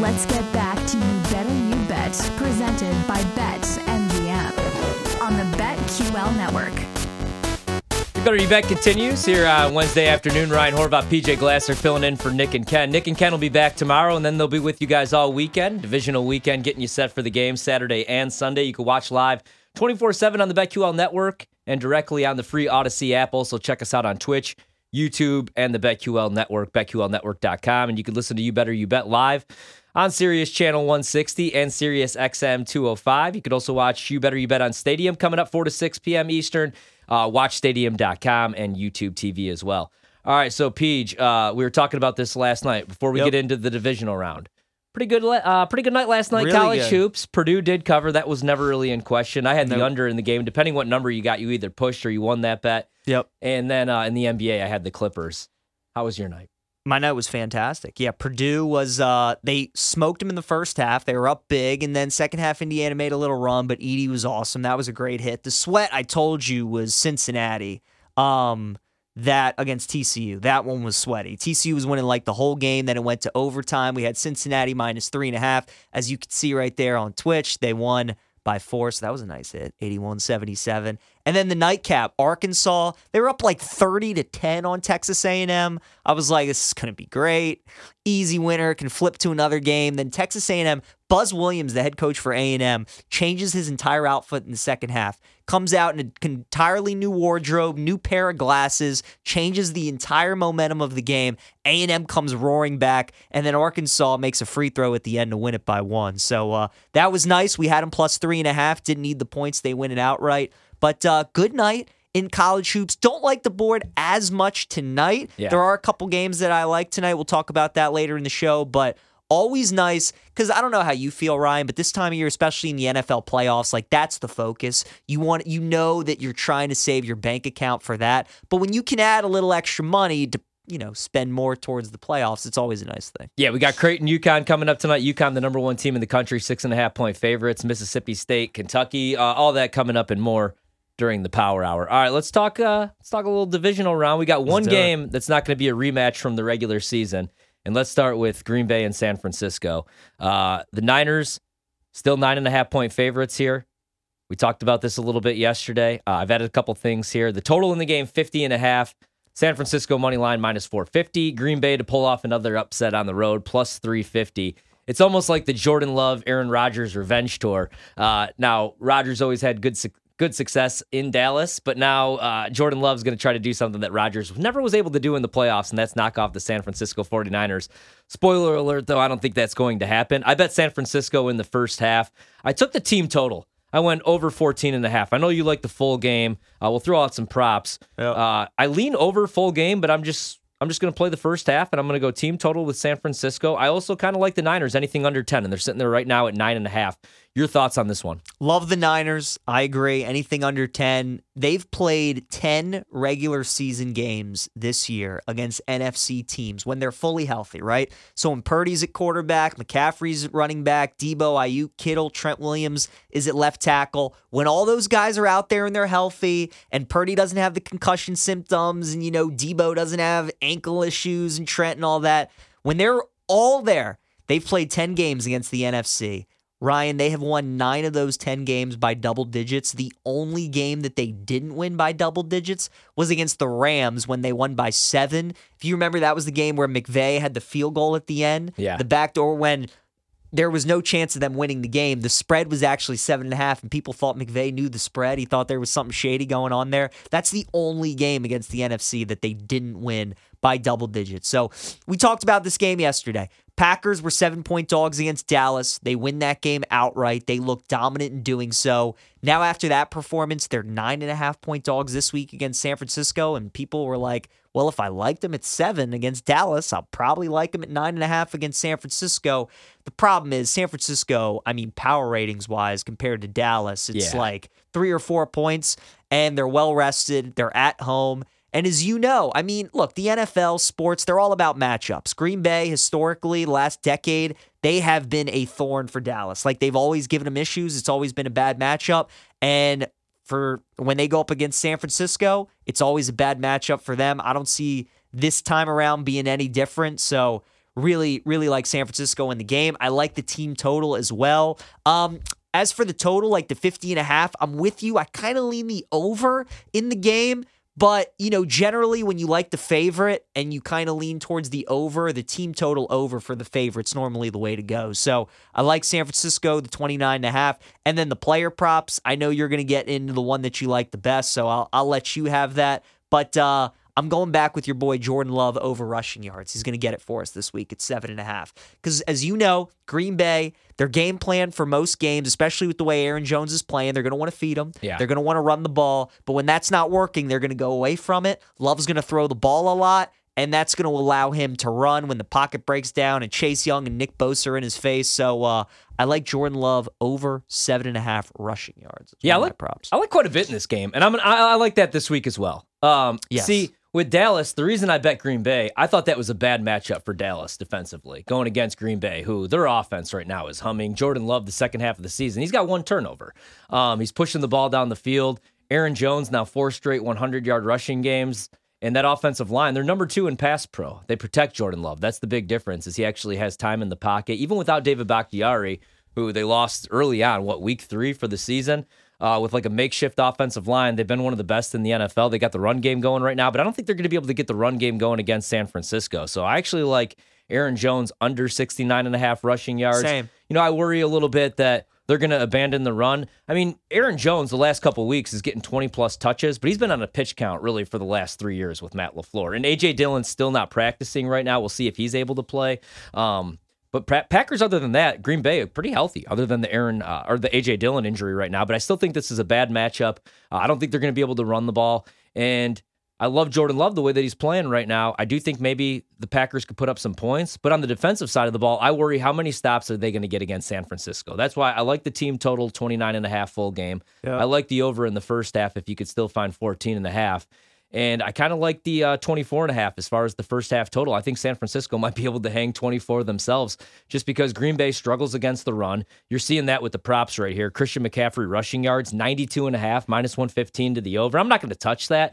Let's get back to You Better You Bet, presented by BetMGM on the BetQL Network. You Better You Bet continues here on Wednesday afternoon. Ryan Horvath, PJ Glasser filling in for Nick and Ken. Nick and Ken will be back tomorrow, and then they'll be with you guys all weekend. Divisional weekend, getting you set for the game Saturday and Sunday. You can watch live 24/7 on the BetQL Network and directly on the free Odyssey app. Also, check us out on Twitch, YouTube, and the BetQL Network, BetQLNetwork.com. And you can listen to You Better You Bet live on Sirius Channel 160 and Sirius XM 205. You could also watch You Better You Bet on Stadium coming up 4 to 6 p.m. Eastern. Watch Stadium.com and YouTube TV as well. All right, so Peej, we were talking about this last night before we get into the divisional round. Pretty good night last night. Really college good. Hoops. Purdue did cover. That was never really in question. I had the under in the game. Depending what number you got, you either pushed or you won that bet. Yep. And then in the NBA, I had the Clippers. How was your night? My night was fantastic. Yeah, Purdue was, they smoked them in the first half. They were up big, and then second half, Indiana made a little run, but Edey was awesome. That was a great hit. The sweat, I told you, was Cincinnati. That against TCU. That one was sweaty. TCU was winning like the whole game. Then it went to overtime. We had Cincinnati -3.5. As you can see right there on Twitch, they won by 4. So that was a nice hit, 81-77. And then the nightcap, Arkansas, they were up like 30-10 on Texas A&M. I was like, this is going to be great. Easy winner, can flip to another game. Then Texas A&M, Buzz Williams, the head coach for A&M, changes his entire outfit in the second half, comes out in an entirely new wardrobe, new pair of glasses, changes the entire momentum of the game. A&M comes roaring back, and then Arkansas makes a free throw at the end to win it by 1. So that was nice. We had them +3.5. Didn't need the points. They win it outright. But good night in college hoops. Don't like the board as much tonight. Yeah. There are a couple games that I like tonight. We'll talk about that later in the show. But always nice, because I don't know how you feel, Ryan, but this time of year, especially in the NFL playoffs, like that's the focus. You know that you're trying to save your bank account for that. But when you can add a little extra money to spend more towards the playoffs, it's always a nice thing. Yeah, we got Creighton, UConn coming up tonight. UConn, the number 1 team in the country, 6.5-point favorites. Mississippi State, Kentucky, all that coming up and more during the Power Hour. All right, let's talk a little divisional round. We got one game that's not going to be a rematch from the regular season, and let's start with Green Bay and San Francisco. The Niners still 9.5-point favorites here. We talked about this a little bit yesterday. I've added a couple things here. The total in the game, 50.5. San Francisco money line -450. Green Bay to pull off another upset on the road, +350. It's almost like the Jordan Love, Aaron Rodgers revenge tour. Now Rodgers always had good success in Dallas, but now Jordan Love's going to try to do something that Rodgers never was able to do in the playoffs, and that's knock off the San Francisco 49ers. Spoiler alert, though, I don't think that's going to happen. I bet San Francisco in the first half. I took the team total. I went over 14.5. I know you like the full game. We'll throw out some props. Yep. I lean over full game, but I'm just going to play the first half, and I'm going to go team total with San Francisco. I also kind of like the Niners, anything under 10, and they're sitting there right now at 9.5. Your thoughts on this one? Love the Niners. I agree. Anything under 10. They've played 10 regular season games this year against NFC teams when they're fully healthy, right? So when Purdy's at quarterback, McCaffrey's at running back, Deebo, Ayuk, Kittle, Trent Williams is at left tackle. When all those guys are out there and they're healthy and Purdy doesn't have the concussion symptoms and, Deebo doesn't have ankle issues and Trent and all that, when they're all there, they've played 10 games against the NFC. Ryan, they have won 9 of those 10 games by double digits. The only game that they didn't win by double digits was against the Rams when they won by 7. If you remember, that was the game where McVay had the field goal at the end. Yeah. The backdoor when there was no chance of them winning the game. The spread was actually 7.5, and people thought McVay knew the spread. He thought there was something shady going on there. That's the only game against the NFC that they didn't win by double digits. So we talked about this game yesterday. Packers were 7-point dogs against Dallas. They win that game outright. They look dominant in doing so. Now after that performance, they're 9.5-point dogs this week against San Francisco, and people were like, well, if I liked them at 7 against Dallas, I'll probably like them at 9.5 against San Francisco. The problem is San Francisco, I mean, power ratings-wise compared to Dallas, it's like 3 or 4 points, and they're well-rested, they're at home. And as you know, I mean, look, the NFL sports, they're all about matchups. Green Bay, historically, last decade, they have been a thorn for Dallas. Like, they've always given them issues. It's always been a bad matchup. And for when they go up against San Francisco, it's always a bad matchup for them. I don't see this time around being any different. So really, really like San Francisco in the game. I like the team total as well. As for the total, like the 50.5, I'm with you. I kind of lean the over in the game. But, you know, generally when you like the favorite and you kind of lean towards the over, the team total over for the favorite's normally the way to go. So I like San Francisco, the 29.5. And then the player props, I know you're going to get into the one that you like the best, so I'll let you have that. But I'm going back with your boy Jordan Love over rushing yards. He's going to get it for us this week at 7.5. Because as you know, Green Bay, their game plan for most games, especially with the way Aaron Jones is playing, they're going to want to feed him. Yeah. They're going to want to run the ball. But when that's not working, they're going to go away from it. Love's going to throw the ball a lot, and that's going to allow him to run when the pocket breaks down and Chase Young and Nick Bosa are in his face. So I like Jordan Love over 7.5 rushing yards. Yeah, I like quite a bit in this game, and I like that this week as well. Yes. See, with Dallas, the reason I bet Green Bay, I thought that was a bad matchup for Dallas defensively, going against Green Bay, who their offense right now is humming. Jordan Love, the second half of the season, he's got one turnover. He's pushing the ball down the field. Aaron Jones now 4 straight 100-yard rushing games. And that offensive line, they're number 2 in pass pro. They protect Jordan Love. That's the big difference, is he actually has time in the pocket. Even without David Bakhtiari, who they lost early on, week 3 for the season? With like a makeshift offensive line. They've been one of the best in the NFL. They got the run game going right now, but I don't think they're going to be able to get the run game going against San Francisco. So I actually like Aaron Jones under 69.5 rushing yards. Same. You know, I worry a little bit that they're going to abandon the run. I mean, Aaron Jones the last couple of weeks is getting 20-plus touches, but he's been on a pitch count really for the last 3 years with Matt LaFleur. And A.J. Dillon's still not practicing right now. We'll see if he's able to play. But Packers, other than that, Green Bay are pretty healthy, other than the or the A.J. Dillon injury right now. But I still think this is a bad matchup. I don't think they're going to be able to run the ball. And I love Jordan Love the way that he's playing right now. I do think maybe the Packers could put up some points, but on the defensive side of the ball, I worry how many stops are they going to get against San Francisco. That's why I like the team total 29.5 full game. Yeah. I like the over in the first half if you could still find 14.5. And I kind of like the 24.5 as far as the first half total. I think San Francisco might be able to hang 24 themselves just because Green Bay struggles against the run. You're seeing that with the props right here. Christian McCaffrey rushing yards, 92.5, minus 115 to the over. I'm not going to touch that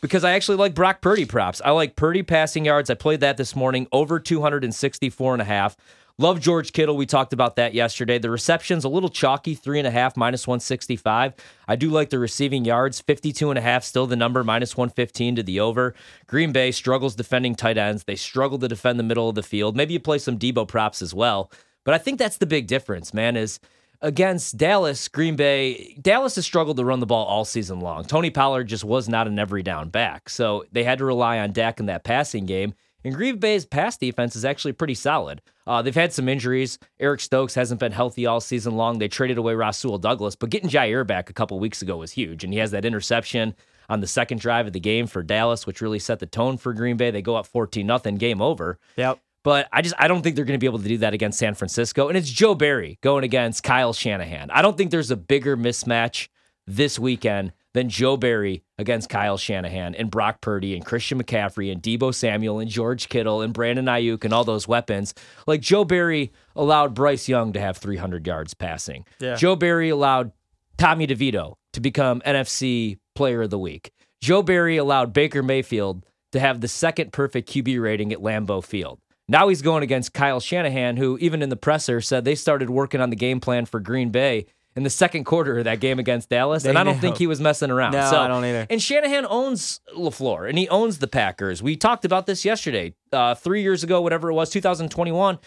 because I actually like Brock Purdy props. I like Purdy passing yards. I played that this morning, over 264.5. Love George Kittle. We talked about that yesterday. The receptions, a little chalky, 3.5, minus 165. I do like the receiving yards, 52.5, still the number, minus 115 to the over. Green Bay struggles defending tight ends. They struggle to defend the middle of the field. Maybe you play some Deebo props as well. But I think that's the big difference, man, is against Dallas, Green Bay, Dallas has struggled to run the ball all season long. Tony Pollard just was not an every down back. So they had to rely on Dak in that passing game. And Green Bay's pass defense is actually pretty solid. They've had some injuries. Eric Stokes hasn't been healthy all season long. They traded away Rasul Douglas, but getting Jair back a couple weeks ago was huge, and he has that interception on the second drive of the game for Dallas, which really set the tone for Green Bay. They go up 14-0, game over. Yep. But I don't think they're going to be able to do that against San Francisco, and it's Joe Barry going against Kyle Shanahan. I don't think there's a bigger mismatch this weekend than Joe Barry against Kyle Shanahan and Brock Purdy and Christian McCaffrey and Deebo Samuel and George Kittle and Brandon Ayuk and all those weapons. Like, Joe Barry allowed Bryce Young to have 300 yards passing. Yeah. Joe Barry allowed Tommy DeVito to become NFC Player of the Week. Joe Barry allowed Baker Mayfield to have the second perfect QB rating at Lambeau Field. Now he's going against Kyle Shanahan, who even in the presser said they started working on the game plan for Green Bay in the second quarter of that game against Dallas, and I don't think he was messing around. No, I don't either. And Shanahan owns LaFleur, and he owns the Packers. We talked about this yesterday. 3 years ago, whatever it was, 2021,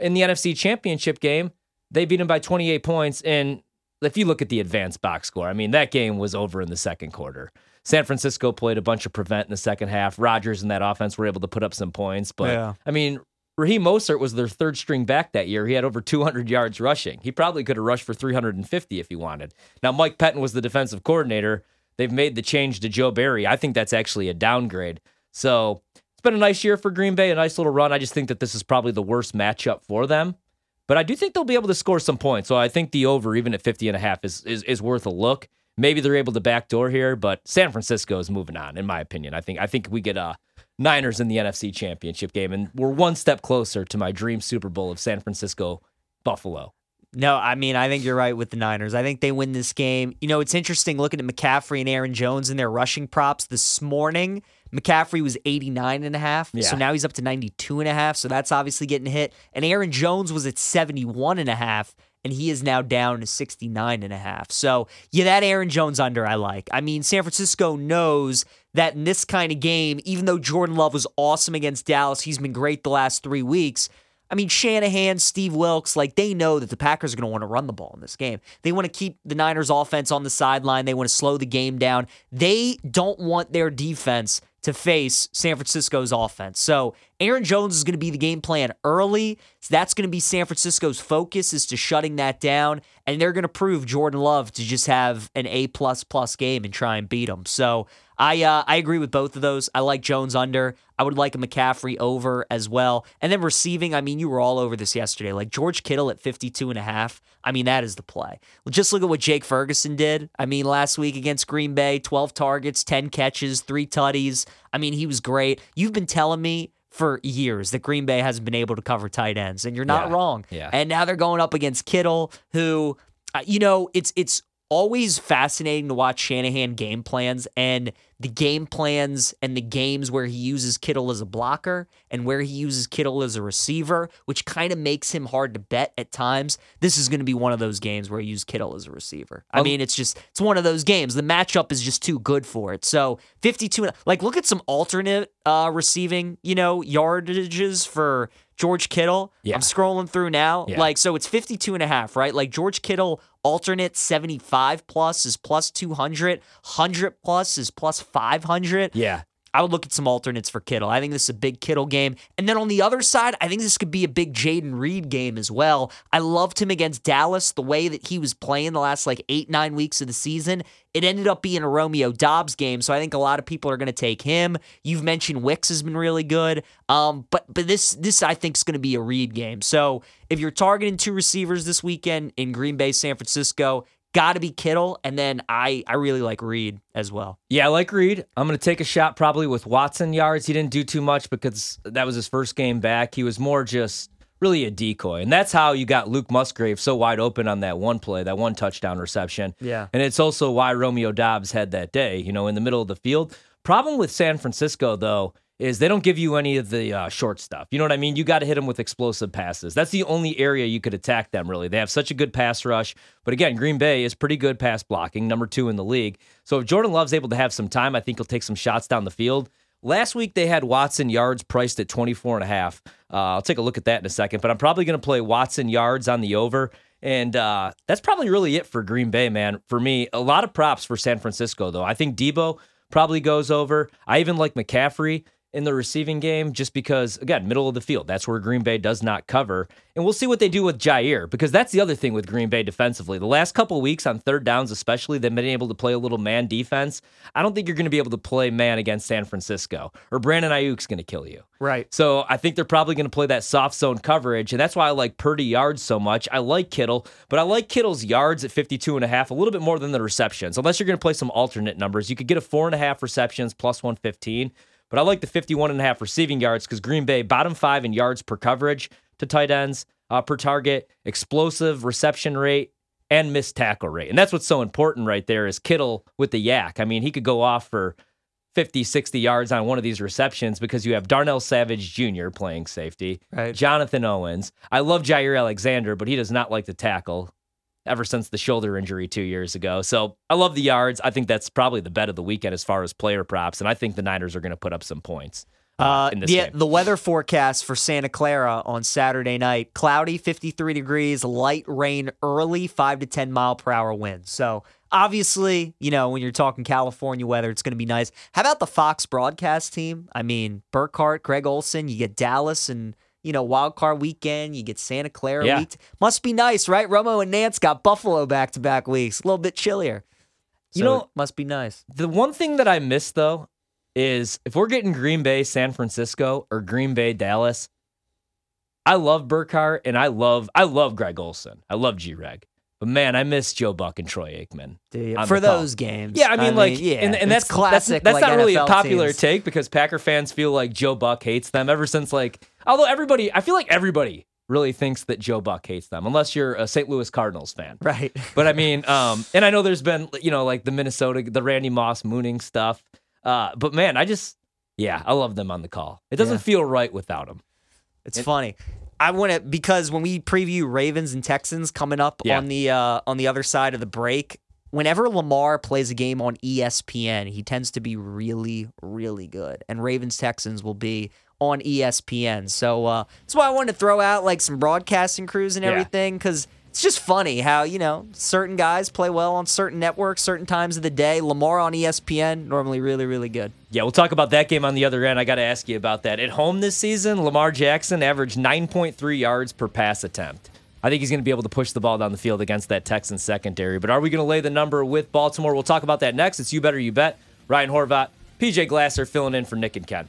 in the NFC Championship game, they beat him by 28 points, and if you look at the advanced box score, I mean, that game was over in the second quarter. San Francisco played a bunch of prevent in the second half. Rodgers and that offense were able to put up some points, but, I mean, Raheem Mostert was their third string back that year. He had over 200 yards rushing. He probably could have rushed for 350 if he wanted. Now, Mike Pettin was the defensive coordinator. They've made the change to Joe Barry. I think that's actually a downgrade. So it's been a nice year for Green Bay, a nice little run. I just think that this is probably the worst matchup for them. But I do think they'll be able to score some points. So I think the over, even at 50.5, is worth a look. Maybe they're able to backdoor here, but San Francisco is moving on, in my opinion. I think we get Niners in the NFC Championship game, and we're one step closer to my dream Super Bowl of San Francisco-Buffalo. No, I mean, I think you're right with the Niners. I think they win this game. You know, it's interesting looking at McCaffrey and Aaron Jones and their rushing props this morning. McCaffrey was 89.5, yeah. So now he's up to 92.5, so that's obviously getting hit. And Aaron Jones was at 71.5, and he is now down to 69.5. So, yeah, that Aaron Jones under I like. I mean, San Francisco knows that in this kind of game, even though Jordan Love was awesome against Dallas, he's been great the last 3 weeks. I mean, Shanahan, Steve Wilkes, like they know that the Packers are going to want to run the ball in this game. They want to keep the Niners offense on the sideline. They want to slow the game down. They don't want their defense to face San Francisco's offense. So Aaron Jones is going to be the game plan early. So that's going to be San Francisco's focus is to shutting that down. And they're going to prove Jordan Love to just have an A++ game and try and beat them. So I agree with both of those. I like Jones under. I would like a McCaffrey over as well. And then receiving, I mean, you were all over this yesterday. Like George Kittle at 52.5. I mean, that is the play. Well, just look at what Jake Ferguson did. I mean, last week against Green Bay, 12 targets, 10 catches, 3 tutties. I mean, he was great. You've been telling me for years that Green Bay hasn't been able to cover tight ends, and you're not wrong. Yeah. And now they're going up against Kittle, who, you know, it's always fascinating to watch Shanahan game plans and the game plans and the games where he uses Kittle as a blocker and where he uses Kittle as a receiver, which kind of makes him hard to bet at times. This is going to be one of those games where he used Kittle as a receiver. I mean, it's one of those games. The matchup is just too good for it. So 52, like look at some alternate receiving, you know, yardages for George Kittle. Yeah. I'm scrolling through now. Yeah. Like, so it's 52.5, right? Like George Kittle alternate 75+ is +200, 100+ is +500. Yeah. I would look at some alternates for Kittle. I think this is a big Kittle game. And then on the other side, I think this could be a big Jayden Reed game as well. I loved him against Dallas, the way that he was playing the last like 8-9 weeks of the season. It ended up being a Romeo Doubs game, so I think a lot of people are going to take him. You've mentioned Wicks has been really good, but this I think is going to be a Reed game. So if you're targeting two receivers this weekend in Green Bay, San Francisco, got to be Kittle, and then I really like Reed as well. Yeah, I like Reed. I'm going to take a shot probably with Watson yards. He didn't do too much because that was his first game back. He was more just really a decoy, and that's how you got Luke Musgrave so wide open on that one play, that one touchdown reception. Yeah, and it's also why Romeo Doubs had that day, you know, in the middle of the field. Problem with San Francisco, though, is they don't give you any of the short stuff. You know what I mean? You got to hit them with explosive passes. That's the only area you could attack them, really. They have such a good pass rush. But again, Green Bay is pretty good pass blocking, #2 in the league. So if Jordan Love's able to have some time, I think he'll take some shots down the field. Last week, they had Watson yards priced at 24.5. I'll take a look at that in a second, but I'm probably going to play Watson yards on the over. And that's probably really it for Green Bay, man. For me, a lot of props for San Francisco, though. I think Deebo probably goes over. I even like McCaffrey in the receiving game, just because, again, middle of the field, that's where Green Bay does not cover. And we'll see what they do with Jair, because that's the other thing with Green Bay defensively. The last couple weeks on third downs especially, they've been able to play a little man defense. I don't think you're going to be able to play man against San Francisco, or Brandon Ayuk's going to kill you. Right. So I think they're probably going to play that soft zone coverage, and that's why I like Purdy yards so much. I like Kittle, but I like Kittle's yards at 52.5 a little bit more than the receptions. Unless you're going to play some alternate numbers, you could get a 4.5 receptions +115. But I like the 51.5 receiving yards because Green Bay, bottom 5 in yards per coverage to tight ends, per target, explosive reception rate, and missed tackle rate. And that's what's so important right there is Kittle with the yak. I mean, he could go off for 50, 60 yards on one of these receptions because you have Darnell Savage Jr. playing safety, right. Jonathan Owens. I love Jair Alexander, but he does not like to tackle ever since the shoulder injury 2 years ago. So I love the yards. I think that's probably the bet of the weekend as far as player props, and I think the Niners are going to put up some points in this game. The weather forecast for Santa Clara on Saturday night, cloudy, 53 degrees, light rain early, 5 to 10 mile per hour wind. So obviously, you know, when you're talking California weather, it's going to be nice. How about the Fox broadcast team? I mean, Burkhart, Greg Olson, you get Dallas and you know, wild card weekend. You get Santa Clara week. Must be nice, right? Romo and Nance got Buffalo back-to-back weeks. A little bit chillier. So you know, must be nice. The one thing that I miss, though, is if we're getting Green Bay, San Francisco, or Green Bay, Dallas, I love Burkhart, and I love Greg Olson. I love G-Reg. But, man, I miss Joe Buck and Troy Aikman. For those games. Yeah, I mean, and that's classic. That's like not really NFL a popular teams. Take because Packer fans feel like Joe Buck hates them ever since, like, although everybody, I feel like everybody really thinks that Joe Buck hates them, unless you're a St. Louis Cardinals fan. Right. But, I mean, and I know there's been, you know, like the Minnesota, the Randy Moss mooning stuff. But, man, I love them on the call. It doesn't feel right without them. It's funny. I want to, because when we preview Ravens and Texans coming up on the other side of the break, whenever Lamar plays a game on ESPN, he tends to be really, really good. And Ravens Texans will be on ESPN. So that's why I wanted to throw out like some broadcasting crews and everything, because it's just funny how, you know, certain guys play well on certain networks, certain times of the day. Lamar on ESPN, normally really, really good. Yeah, we'll talk about that game on the other end. I got to ask you about that. At home this season, Lamar Jackson averaged 9.3 yards per pass attempt. I think he's going to be able to push the ball down the field against that Texans secondary. But are we going to lay the number with Baltimore? We'll talk about that next. It's You Better You Bet. Ryan Horvath, PJ Glasser filling in for Nick and Ken.